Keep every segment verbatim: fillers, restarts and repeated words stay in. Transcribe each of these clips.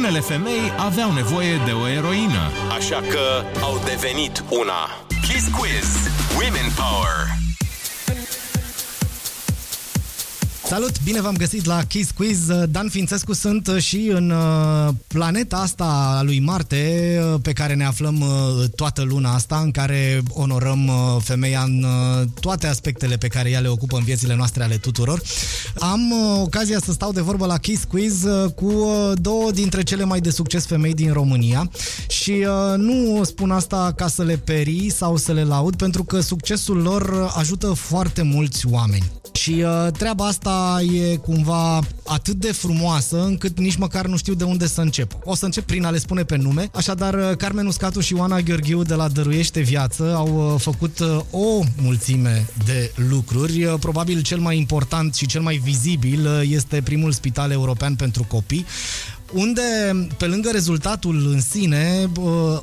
unele femei aveau nevoie de o eroină. Așa că au devenit una. Kiss Quiz. Women Power. Salut! Bine v-am găsit la Kiss Quiz. Dan Fințescu sunt și în planeta asta a lui Marte, pe care ne aflăm toată luna asta, în care onorăm femeia în toate aspectele pe care ea le ocupă în viețile noastre ale tuturor. Am ocazia să stau de vorbă la Kiss Quiz cu două dintre cele mai de succes femei din România și nu spun asta ca să le perii sau să le laud, pentru că succesul lor ajută foarte mulți oameni. Și uh, treaba asta e cumva atât de frumoasă încât nici măcar nu știu de unde să încep. O să încep prin a le spune pe nume. Așadar, Carmen Uscatu și Oana Gheorghiu de la Dăruiește Viață au uh, făcut uh, o mulțime de lucruri. Uh, probabil cel mai important și cel mai vizibil uh, este primul spital european pentru copii, unde, pe lângă rezultatul în sine,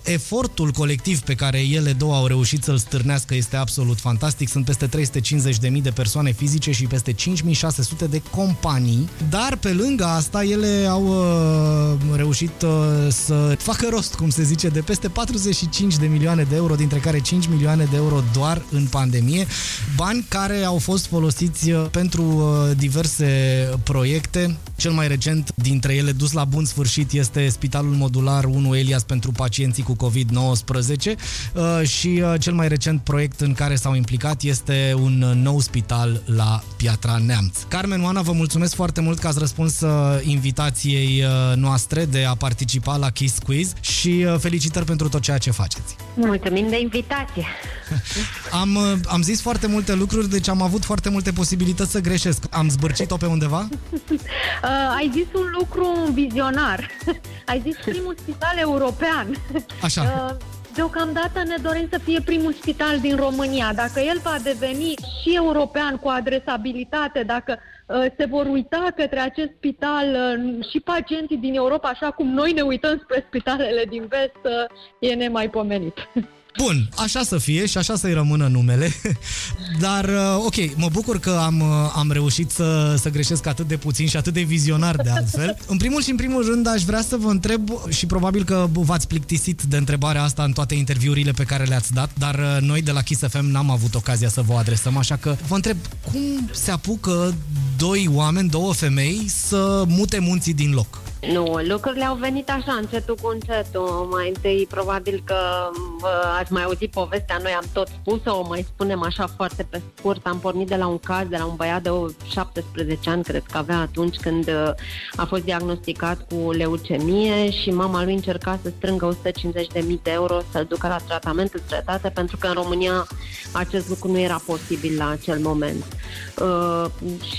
efortul colectiv pe care ele două au reușit să-l stârnească este absolut fantastic. Sunt peste trei sute cincizeci de mii de persoane fizice și peste cinci mii șase sute de companii, dar pe lângă asta ele au reușit să facă rost, cum se zice, de peste patruzeci și cinci de milioane de euro, dintre care cinci milioane de euro doar în pandemie, bani care au fost folosiți pentru diverse proiecte, cel mai recent dintre ele dus la bun sfârșit este Spitalul Modular unu Elias pentru pacienții cu covid nouăsprezece și cel mai recent proiect în care s-au implicat este un nou spital la Piatra Neamț. Carmen, Oana, vă mulțumesc foarte mult că ați răspuns invitației noastre de a participa la Kiss Quiz și felicitări pentru tot ceea ce faceți. Mulțumim de invitație! Am, am zis foarte multe lucruri, deci am avut foarte multe posibilități să greșesc. Am zbârcit-o pe undeva? Uh, ai zis un lucru vizionar. Ai zis primul spital european. Așa. Uh, deocamdată ne dorim să fie primul spital din România. Dacă el va deveni și european cu adresabilitate, dacă se vor uita către acest spital și pacienții din Europa, așa cum noi ne uităm spre spitalele din vest, e nemaipomenit. Bun, așa să fie și așa să-i rămână numele, dar ok, mă bucur că am, am reușit să, să greșesc atât de puțin și atât de vizionar de altfel. În primul și în primul rând aș vrea să vă întreb, și probabil că v-ați plictisit de întrebarea asta în toate interviurile pe care le-ați dat, dar noi de la Kiss F M n-am avut ocazia să vă adresăm, așa că vă întreb, cum se apucă doi oameni, două femei să mute munții din loc? Nu, lucrurile au venit așa, încetul cu încetul. Mai întâi, probabil că ați mai auzit povestea, noi am tot spus-o, o mai spunem așa foarte pe scurt. Am pornit de la un caz, de la un băiat de șaptesprezece ani, cred că avea atunci, când a fost diagnosticat cu leucemie și mama lui încerca să strângă o sută cincizeci de mii de euro să-l ducă la tratament în străinătate, pentru că în România acest lucru nu era posibil la acel moment.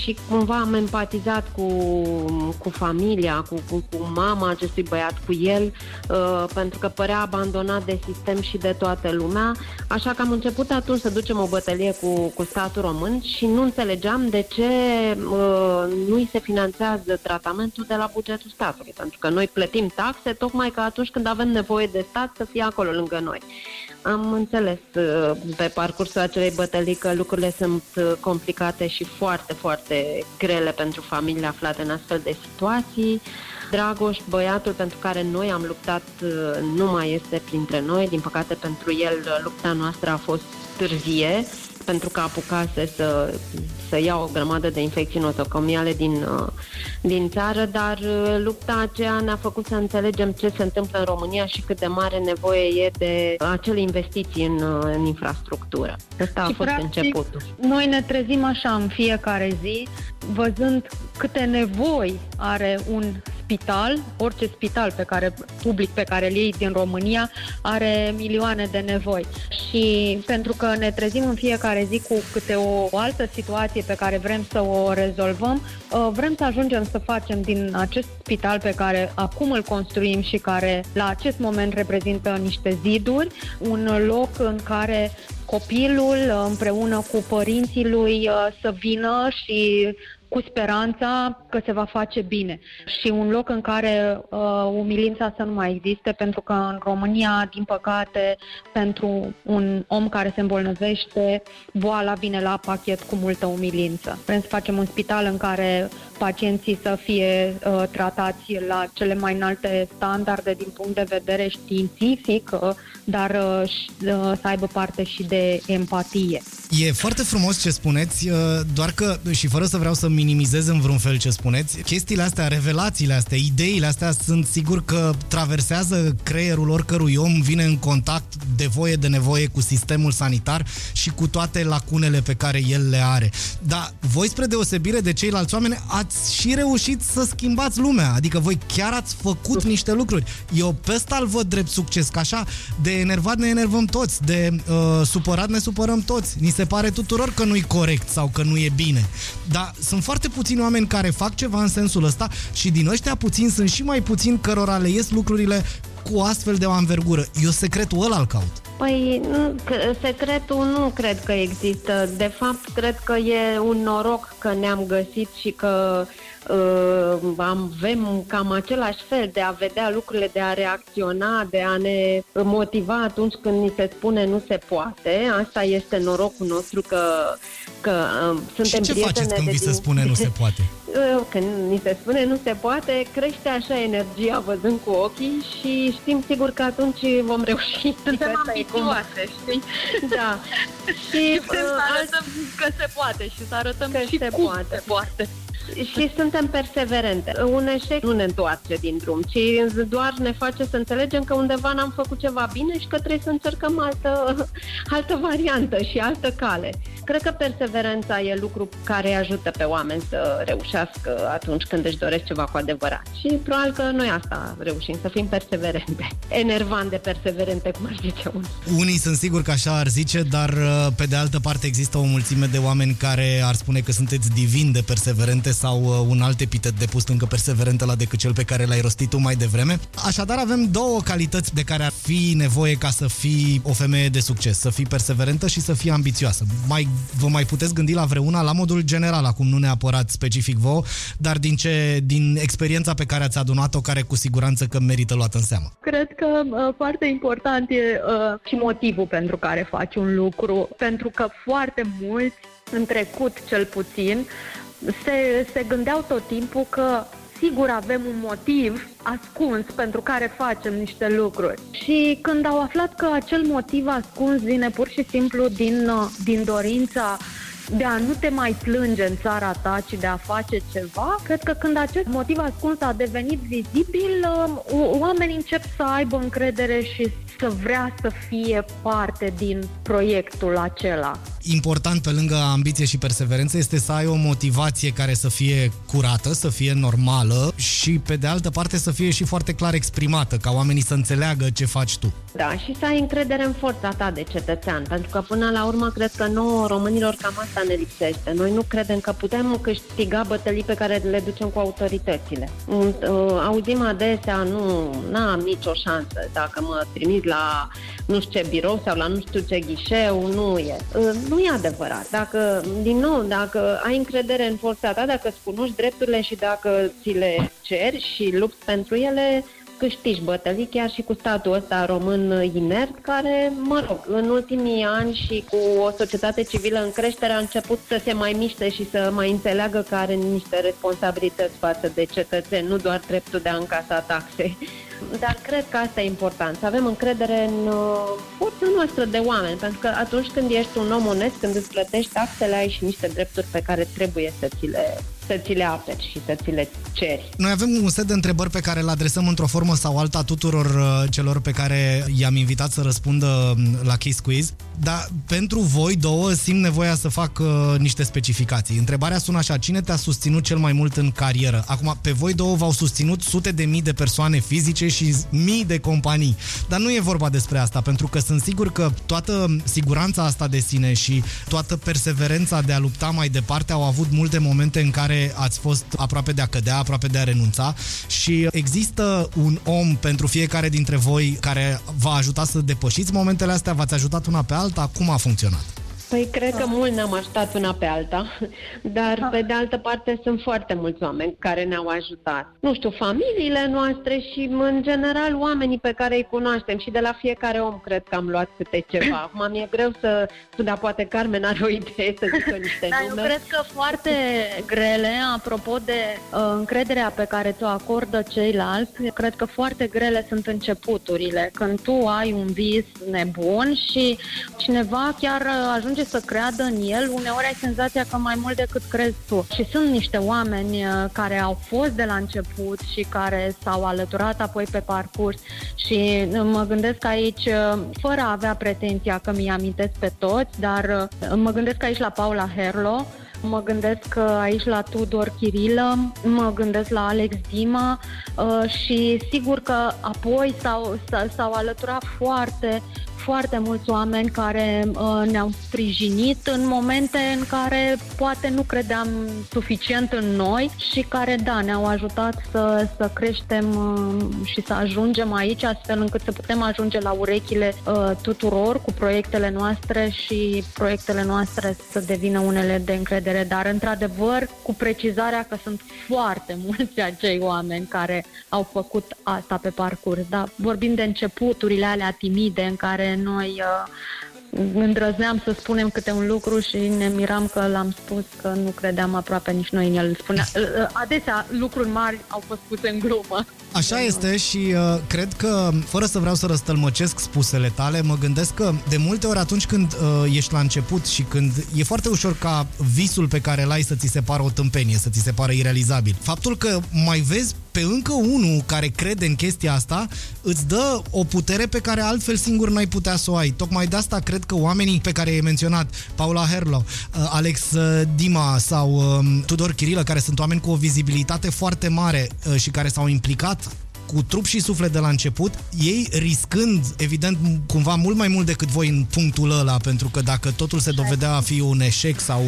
Și cumva am empatizat cu, cu familia, cu Cu, cu mama acestui băiat, cu el, uh, pentru că părea abandonat de sistem și de toată lumea. Așa că am început atunci să ducem o bătălie cu, cu statul român și nu înțelegeam de ce uh, nu îi se finanțează tratamentul de la bugetul statului, pentru că noi plătim taxe tocmai ca atunci când avem nevoie de stat să fie acolo lângă noi. Am înțeles uh, pe parcursul acelei bătălii că lucrurile sunt complicate și foarte, foarte grele pentru familiile aflate în astfel de situații. Dragoș, băiatul pentru care noi am luptat, nu mai este printre noi. Din păcate pentru el, lupta noastră a fost târzie, pentru că apucase să, să ia o grămadă de infecții nosocomiale din, din țară, dar lupta aceea ne-a făcut să înțelegem ce se întâmplă în România și cât de mare nevoie e de acele investiții în, în infrastructură. Asta și a fost practic începutul. Noi ne trezim așa în fiecare zi, văzând câte nevoi are un spital, orice spital pe care, public pe care îl iei din România, are milioane de nevoi. Și pentru că ne trezim în fiecare zi cu câte o, o altă situație pe care vrem să o rezolvăm, vrem să ajungem să facem din acest spital pe care acum îl construim și care la acest moment reprezintă niște ziduri, un loc în care copilul împreună cu părinții lui să vină și cu speranța că se va face bine și un loc în care uh, umilința să nu mai existe, pentru că în România, din păcate, pentru un om care se îmbolnăvește, boala vine la pachet cu multă umilință. Vrem să facem un spital în care pacienții să fie uh, tratați la cele mai înalte standarde din punct de vedere științific, uh, dar uh, uh, să aibă parte și de empatie. E foarte frumos ce spuneți, uh, doar că, și fără să vreau să minimizez în vreun fel ce spuneți, chestiile astea, revelațiile astea, ideile astea sunt sigur că traversează creierul oricărui om, vine în contact de voie de nevoie cu sistemul sanitar și cu toate lacunele pe care el le are. Dar voi, spre deosebire de ceilalți oameni, ați și reușit să schimbați lumea, adică voi chiar ați făcut niște lucruri. Eu pe ăsta îl văd drept succes, că așa, de enervat ne enervăm toți, de uh, supărat ne supărăm toți, ni se pare tuturor că nu-i corect sau că nu e bine, dar sunt foarte puțini oameni care fac ceva în sensul ăsta și din ăștia puțini sunt și mai puțini cărora le ies lucrurile cu astfel de o anvergură. Eu secretul ăla îl caut. Păi, nu, secretul nu cred că există. De fapt, cred că e un noroc că ne-am găsit și că uh, avem cam același fel de a vedea lucrurile, de a reacționa, de a ne motiva atunci când ni se spune nu se poate. Asta este norocul nostru că, că uh, suntem prieteni. Și ce faceți când vi se spune nu se poate? Când ni se spune nu se poate, crește așa energia văzând cu ochii și știm sigur că atunci vom reuși. Suntem ambițioase, știi? Da. Și vrem să arătăm că se poate și să arătăm și cum se poate. Și suntem perseverente. Un eșec nu ne întoarce din drum, ci doar ne face să înțelegem că undeva n-am făcut ceva bine și că trebuie să încercăm altă, altă variantă și altă cale. Cred că perseverența e lucru care ajută pe oameni să reușească atunci când își doresc ceva cu adevărat. Și probabil că noi asta reușim, să fim perseverente. Enervant de perseverente, cum ar zice unii. Unii sunt sigur că așa ar zice, dar pe de altă parte există o mulțime de oameni care ar spune că sunteți divini de perseverente sau un alt epitet de pus încă perseverent ăla decât cel pe care l-ai rostit tu mai devreme. Așadar avem două calități de care ar fi nevoie ca să fii o femeie de succes, să fii perseverentă și să fii ambițioasă. Mai, vă mai puteți gândi la vreuna la modul general, acum nu neapărat specific vouă, dar din, ce, din experiența pe care ați adunat-o, care cu siguranță că merită luat în seamă. Cred că uh, foarte important e uh, și motivul pentru care faci un lucru, pentru că foarte mulți, în trecut cel puțin, Se, se gândeau tot timpul că sigur avem un motiv ascuns pentru care facem niște lucruri. Și când au aflat că acel motiv ascuns vine pur și simplu din, din dorința de a nu te mai plânge în țara ta, ci de a face ceva, cred că când acest motiv ascuns a devenit vizibil, oamenii încep să aibă încredere și să vrea să fie parte din proiectul acela. Important, pe lângă ambiție și perseverență, este să ai o motivație care să fie curată, să fie normală și, pe de altă parte, să fie și foarte clar exprimată, ca oamenii să înțeleagă ce faci tu. Da, și să ai încredere în forța ta de cetățean, pentru că, până la urmă, cred că nouă românilor cam asta ne lipsește. Noi nu credem că putem câștiga bătălii pe care le ducem cu autoritățile. Auzim adesea, nu, n-am nicio șansă dacă mă trimis la nu știu ce birou sau la nu știu ce ghișeu, nu e. Nu e adevărat. Dacă, din nou, dacă ai încredere în forța ta, dacă îți cunoști drepturile și dacă ți le ceri și lupți pentru ele, câștigi bătălii chiar și cu statul ăsta român inert, care, mă rog, în ultimii ani și cu o societate civilă în creștere a început să se mai miște și să mai înțeleagă că are niște responsabilități față de cetățeni, nu doar dreptul de a încasa taxe. Dar cred că asta e important, să avem încredere în forța noastră de oameni, pentru că atunci când ești un om onest, când îți plătești taxele, ai și niște drepturi pe care trebuie să ți le, să ți le aperi și să ți le ceri. Noi avem un set de întrebări pe care le adresăm într-o formă sau alta tuturor celor pe care i-am invitat să răspundă la Kiss Quiz, dar pentru voi două simt nevoia să fac niște specificații. Întrebarea sună așa: cine te-a susținut cel mai mult în carieră? Acum, pe voi două v-au susținut sute de mii de persoane fizice și mii de companii. Dar nu e vorba despre asta, pentru că sunt sigur că toată siguranța asta de sine și toată perseverența de a lupta mai departe au avut multe momente în care ați fost aproape de a cădea, aproape de a renunța și există un om pentru fiecare dintre voi care v-a ajutat să depășiți momentele astea, v-ați ajutat una pe alta, cum a funcționat? Păi cred că mult ne-am ajutat una pe alta, dar pe de altă parte sunt foarte mulți oameni care ne-au ajutat. Nu știu, familiile noastre și în general oamenii pe care îi cunoaștem și de la fiecare om cred că am luat câte ceva. Acum mi-e greu să, da, poate Carmen are o idee să zică niște nume. Dar eu cred că foarte grele, apropo de uh, încrederea pe care ți-o acordă ceilalți, cred că foarte grele sunt începuturile, când tu ai un vis nebun și cineva chiar ajunge să creadă în el, uneori ai senzația că mai mult decât crezi tu. Și sunt niște oameni care au fost de la început și care s-au alăturat apoi pe parcurs și mă gândesc aici, fără a avea pretenția că mi-i amintesc pe toți, dar mă gândesc aici la Paula Herlo, mă gândesc aici la Tudor Chirilă, mă gândesc la Alex Dima și sigur că apoi s-au, s-au alăturat foarte foarte mulți oameni care uh, ne-au sprijinit în momente în care poate nu credeam suficient în noi și care, da, ne-au ajutat să, să creștem uh, și să ajungem aici, astfel încât să putem ajunge la urechile uh, tuturor cu proiectele noastre și proiectele noastre să devină unele de încredere, dar într-adevăr cu precizarea că sunt foarte mulți acei oameni care au făcut asta pe parcurs, da? Vorbim de începuturile alea timide în care noi uh, îndrăzneam să spunem câte un lucru și ne miram că l-am spus, că nu credeam aproape nici noi în el. Spunea, uh, adesea lucruri mari au fost puse în glumă. Așa este și uh, cred că, fără să vreau să răstălmăcesc spusele tale, mă gândesc că de multe ori atunci când uh, ești la început și când e foarte ușor ca visul pe care l-ai să ți se pară o tâmpenie, să ți se pară irealizabil, faptul că mai vezi pe încă unul care crede în chestia asta îți dă o putere pe care altfel singur n-ai putea să o ai. Tocmai de asta cred că oamenii pe care i-ai menționat, Paula Herlo, Alex Dima sau Tudor Chirilă, care sunt oameni cu o vizibilitate foarte mare și care s-au implicat cu trup și suflet de la început, ei riscând, evident, cumva mult mai mult decât voi în punctul ăla, pentru că dacă totul se dovedea a fi un eșec sau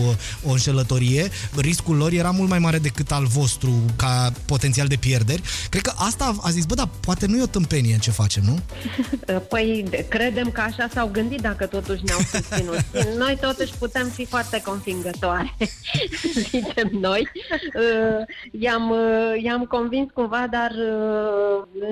o înșelătorie, riscul lor era mult mai mare decât al vostru ca potențial de pierderi. Cred că asta a zis, bă, dar poate nu e o tâmpenie ce facem, nu? Păi, credem că așa s-au gândit dacă totuși ne-au susținut. Noi totuși putem fi foarte convingătoare, zicem noi. I-am, i-am convins cumva, dar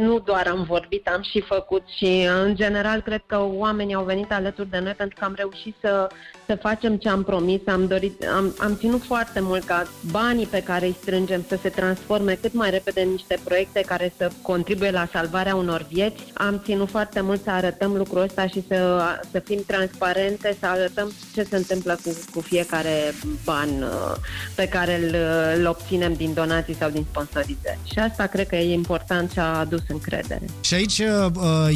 nu doar am vorbit, am și făcut și în general cred că oamenii au venit alături de noi pentru că am reușit să, să facem ce am promis, am dorit, am, am ținut foarte mult ca banii pe care îi strângem să se transforme cât mai repede în niște proiecte care să contribuie la salvarea unor vieți. Am ținut foarte mult să arătăm lucrul ăsta și să, să fim transparente, să arătăm ce se întâmplă cu, cu fiecare ban pe care îl, îl obținem din donații sau din sponsorizări. Și asta cred că e important și a adus încredere. Și aici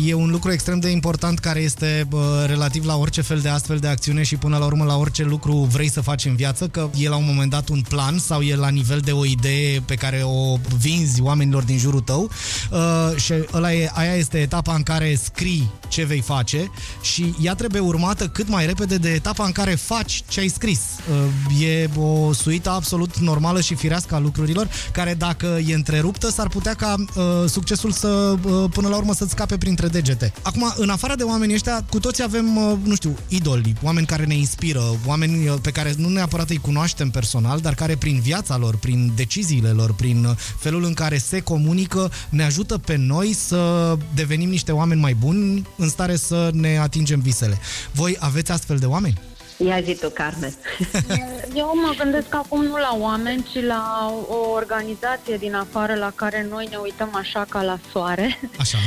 e un lucru extrem de important care este relativ la orice fel de astfel de acțiune și până la urmă la orice lucru vrei să faci în viață, că e la un moment dat un plan sau e la nivel de o idee pe care o vinzi oamenilor din jurul tău și ăla e, aia este etapa în care scrii ce vei face și ea trebuie urmată cât mai repede de etapa în care faci ce ai scris. E o suită absolut normală și firească a lucrurilor care dacă e întreruptă s-ar putea ca succesul să, până la urmă, să-ți scape printre degete. Acum, în afară de oamenii ăștia, cu toți avem, nu știu, idoli, oameni care ne inspiră, oameni pe care nu neapărat îi cunoaștem personal, dar care prin viața lor, prin deciziile lor, prin felul în care se comunică, ne ajută pe noi să devenim niște oameni mai buni, în stare să ne atingem visele. Voi aveți astfel de oameni? Ia zi tu, Carmen. Eu mă gândesc acum nu la oameni, ci la o organizație din afară la care noi ne uităm așa ca la soare. Așa.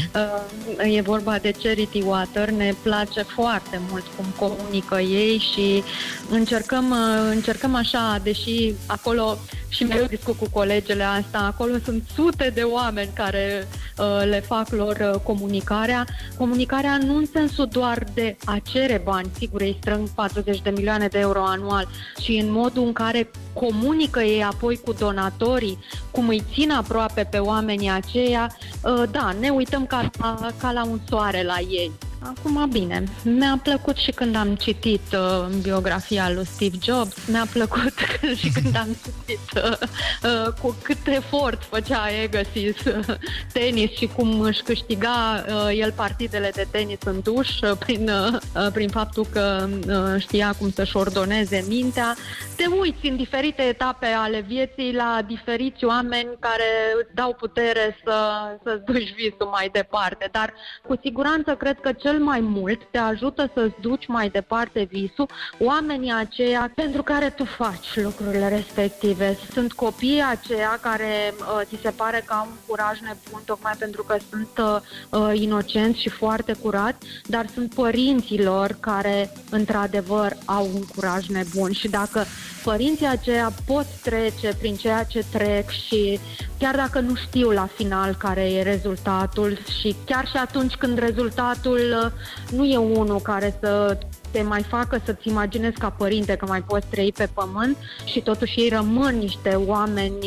E vorba de Charity Water. Ne place foarte mult cum comunică ei și încercăm, încercăm așa, deși acolo, și mereu discut cu colegele asta, acolo sunt sute de oameni care uh, le fac lor uh, comunicarea. Comunicarea nu în sensul doar de a cere bani, sigur ei strâng patruzeci de milioane de euro anual, ci în modul în care comunică ei apoi cu donatorii, cum îi țin aproape pe oamenii aceia, uh, da, ne uităm ca, ca la un soare la ei. Acum, bine, mi-a plăcut și când am citit uh, biografia lui Steve Jobs, mi-a plăcut și când am citit uh, uh, cu cât efort făcea Agassiz uh, tenis și cum își câștiga uh, el partidele de tenis în duș uh, prin, uh, prin faptul că uh, știa cum să-și ordoneze mintea. Te uiți în diferite etape ale vieții la diferiți oameni care îți dau putere să, să-ți duci visul mai departe, dar cu siguranță cred că cel mai mult te ajută să-ți duci mai departe visul oamenii aceia pentru care tu faci lucrurile respective. Sunt copiii aceia care uh, ți se pare că au un curaj nebun tocmai pentru că sunt uh, inocenți și foarte curați, dar sunt părinților care într-adevăr au un curaj nebun și dacă părinții aceia pot trece prin ceea ce trec și chiar dacă nu știu la final care e rezultatul și chiar și atunci când rezultatul nu e unul care să te mai facă să-ți imaginezi ca părinte că mai poți trăi pe pământ și totuși ei rămân niște oameni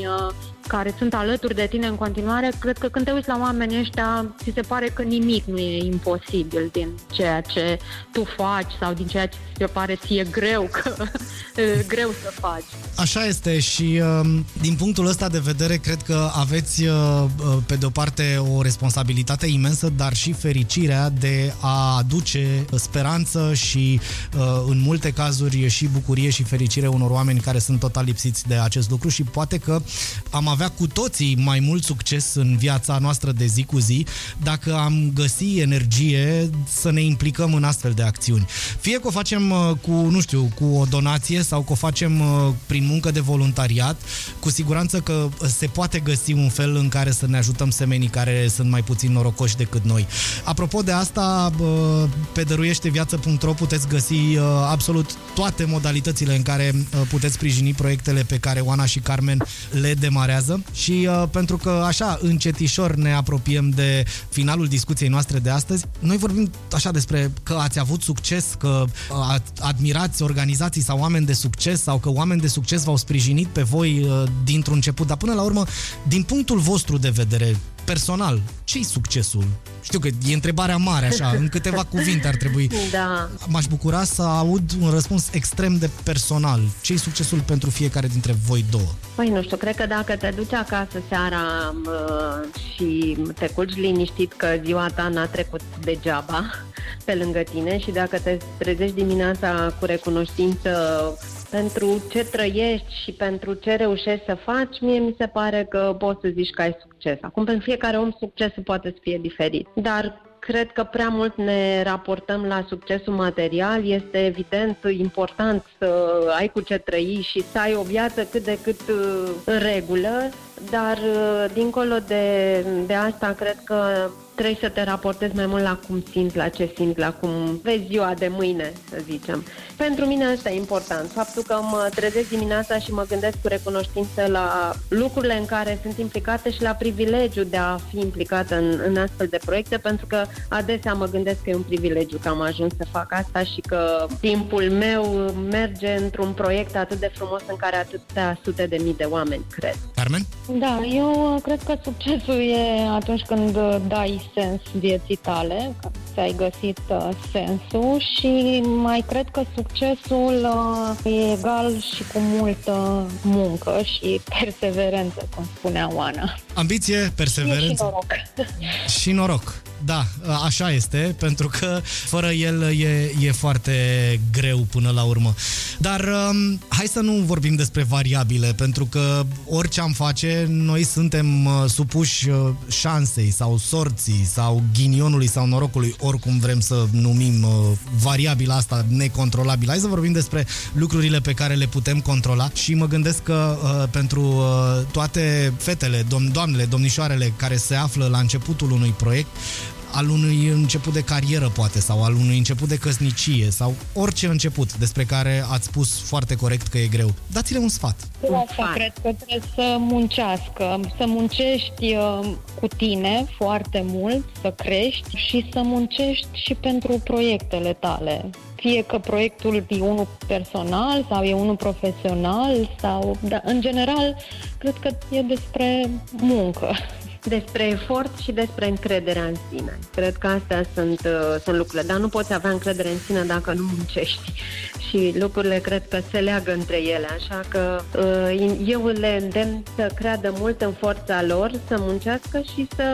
care sunt alături de tine în continuare, cred că când te uiți la oamenii ăștia ți se pare că nimic nu e imposibil din ceea ce tu faci sau din ceea ce ți se pare ție greu, că, greu să faci. Așa este și din punctul ăsta de vedere cred că aveți pe de o parte o responsabilitate imensă, dar și fericirea de a aduce speranță și în multe cazuri și bucurie și fericire unor oameni care sunt total lipsiți de acest lucru și poate că am avut avea cu toții mai mult succes în viața noastră de zi cu zi dacă am găsit energie să ne implicăm în astfel de acțiuni. Fie că o facem cu, nu știu, cu o donație sau că o facem prin muncă de voluntariat, cu siguranță că se poate găsi un fel în care să ne ajutăm semenii care sunt mai puțin norocoși decât noi. Apropo de asta, pe dăruiește viață punct ro puteți găsi absolut toate modalitățile în care puteți sprijini proiectele pe care Oana și Carmen le demarează. Și uh, pentru că așa încetișor ne apropiem de finalul discuției noastre de astăzi, noi vorbim așa despre că ați avut succes, că uh, admirați organizații sau oameni de succes sau că oameni de succes v-au sprijinit pe voi uh, dintr-un început, dar până la urmă, din punctul vostru de vedere personal, ce-i succesul? Știu că e întrebarea mare așa, în câteva cuvinte ar trebui. Da. M-aș bucura să aud un răspuns extrem de personal. Ce-i succesul pentru fiecare dintre voi două? Păi nu știu, cred că dacă te duci acasă seara și te culci liniștit că ziua ta n-a trecut degeaba pe lângă tine și dacă te trezești dimineața cu recunoștință pentru ce trăiești și pentru ce reușești să faci, mie mi se pare că poți să zici că ai succes. Acum, pentru fiecare om, succesul poate să fie diferit. Dar cred că prea mult ne raportăm la succesul material. Este evident important să ai cu ce trăi și să ai o viață cât de cât în regulă, dar dincolo de, de asta, cred că trebuie să te raportezi mai mult la cum simți, la ce simți, la cum vezi ziua de mâine, să zicem. Pentru mine asta e important, faptul că mă trezesc dimineața și mă gândesc cu recunoștință la lucrurile în care sunt implicată și la privilegiul de a fi implicată în, în astfel de proiecte, pentru că adesea mă gândesc că e un privilegiu că am ajuns să fac asta și că timpul meu merge într-un proiect atât de frumos în care atâtea sute de mii de oameni, cred. Carmen? Da, eu cred că succesul e atunci când dai sens vieții tale, că ți-ai găsit sensul și mai cred că succesul e egal și cu multă muncă și perseverență, cum spunea Oana. Ambiție, perseverență. E și noroc. Și noroc. Da, așa este, pentru că fără el e, e foarte greu până la urmă. Dar hai să nu vorbim despre variabile, pentru că orice am face, noi suntem supuși șansei sau sorții sau ghinionului sau norocului, oricum vrem să numim variabila asta necontrolabilă. Hai să vorbim despre lucrurile pe care le putem controla și mă gândesc că pentru toate fetele, dom- doamnele, domnișoarele care se află la începutul unui proiect, al unui început de carieră poate sau al unui început de căsnicie sau orice început despre care ați spus foarte corect că e greu. Dați-le un sfat. Eu asta cred că trebuie să muncească, să muncești cu tine foarte mult, să crești și să muncești și pentru proiectele tale. Fie că proiectul e unul personal sau e unul profesional sau, da, în general, cred că e despre muncă. despre efort și despre încrederea în sine. Cred că astea sunt, uh, sunt lucrurile, dar nu poți avea încredere în sine dacă nu muncești și lucrurile cred că se leagă între ele, așa că uh, eu le îndemn să creadă mult în forța lor, să muncească și să,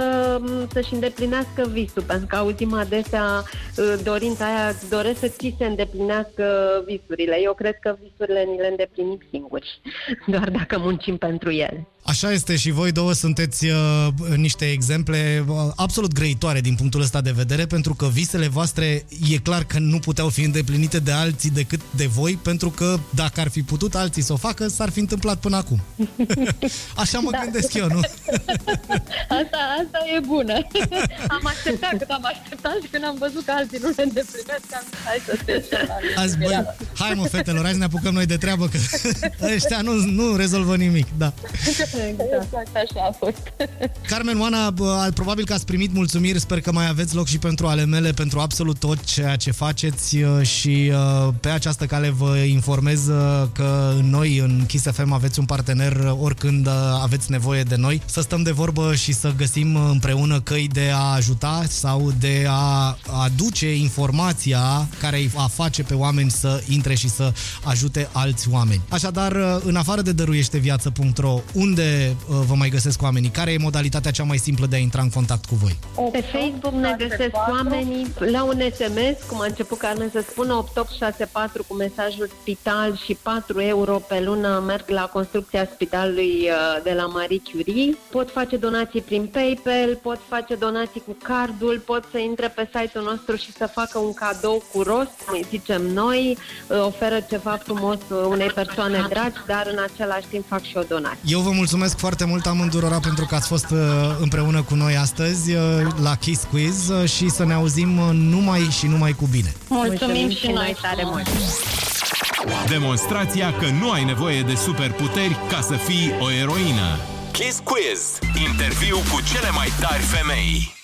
să-și îndeplinească visul, pentru că auzim adesea uh, dorința aia, îți doresc să ți se îndeplinească visurile. Eu cred că visurile ni le îndeplinim singuri, doar dacă muncim pentru ele. Așa este și voi două sunteți uh, niște exemple absolut grăitoare din punctul ăsta de vedere, pentru că visele voastre e clar că nu puteau fi îndeplinite de alții decât de voi, pentru că dacă ar fi putut alții să o facă, s-ar fi întâmplat până acum. Așa mă da. gândesc eu, nu? Asta, asta e bună. Am așteptat cât am așteptat și când am văzut că alții nu le îndeplinesc, am zis, hai să stea bă, hai mă fetelor, hai să ne apucăm noi de treabă, că ăștia nu, nu rezolvă nimic, da. Exact, așa a fost. Carmen, Oana, probabil că ați primit mulțumiri, sper că mai aveți loc și pentru ale mele, pentru absolut tot ceea ce faceți și pe această cale vă informez că noi în Kiss F M aveți un partener oricând aveți nevoie de noi, să stăm de vorbă și să găsim împreună căi de a ajuta sau de a aduce informația care îi a face pe oameni să intre și să ajute alți oameni. Așadar, în afară de dăruiește viață punct ro, unde vă mai găsesc oamenii? Care e modalitatea cea mai simplă de a intra în contact cu voi? Pe Facebook ne găsesc oamenii la un S M S, cum a început Carmen să spună, opt opt șase patru cu mesajul spital și patru euro pe lună merg la construcția spitalului de la Marie Curie. Pot face donații prin PayPal, pot face donații cu cardul, pot să intre pe site-ul nostru și să facă un cadou cu rost, cum îi zicem noi, oferă ceva frumos unei persoane dragi, dar în același timp fac și o donație. Eu vă mulțumesc foarte mult amândurora pentru că ați fost împreună cu noi astăzi la Kiss Quiz și să ne auzim numai și numai cu bine. Mulțumim, Mulțumim și noi tare mult! Demonstrația că nu ai nevoie de superputeri ca să fii o eroină. Kiss Quiz. Interviu cu cele mai tari femei.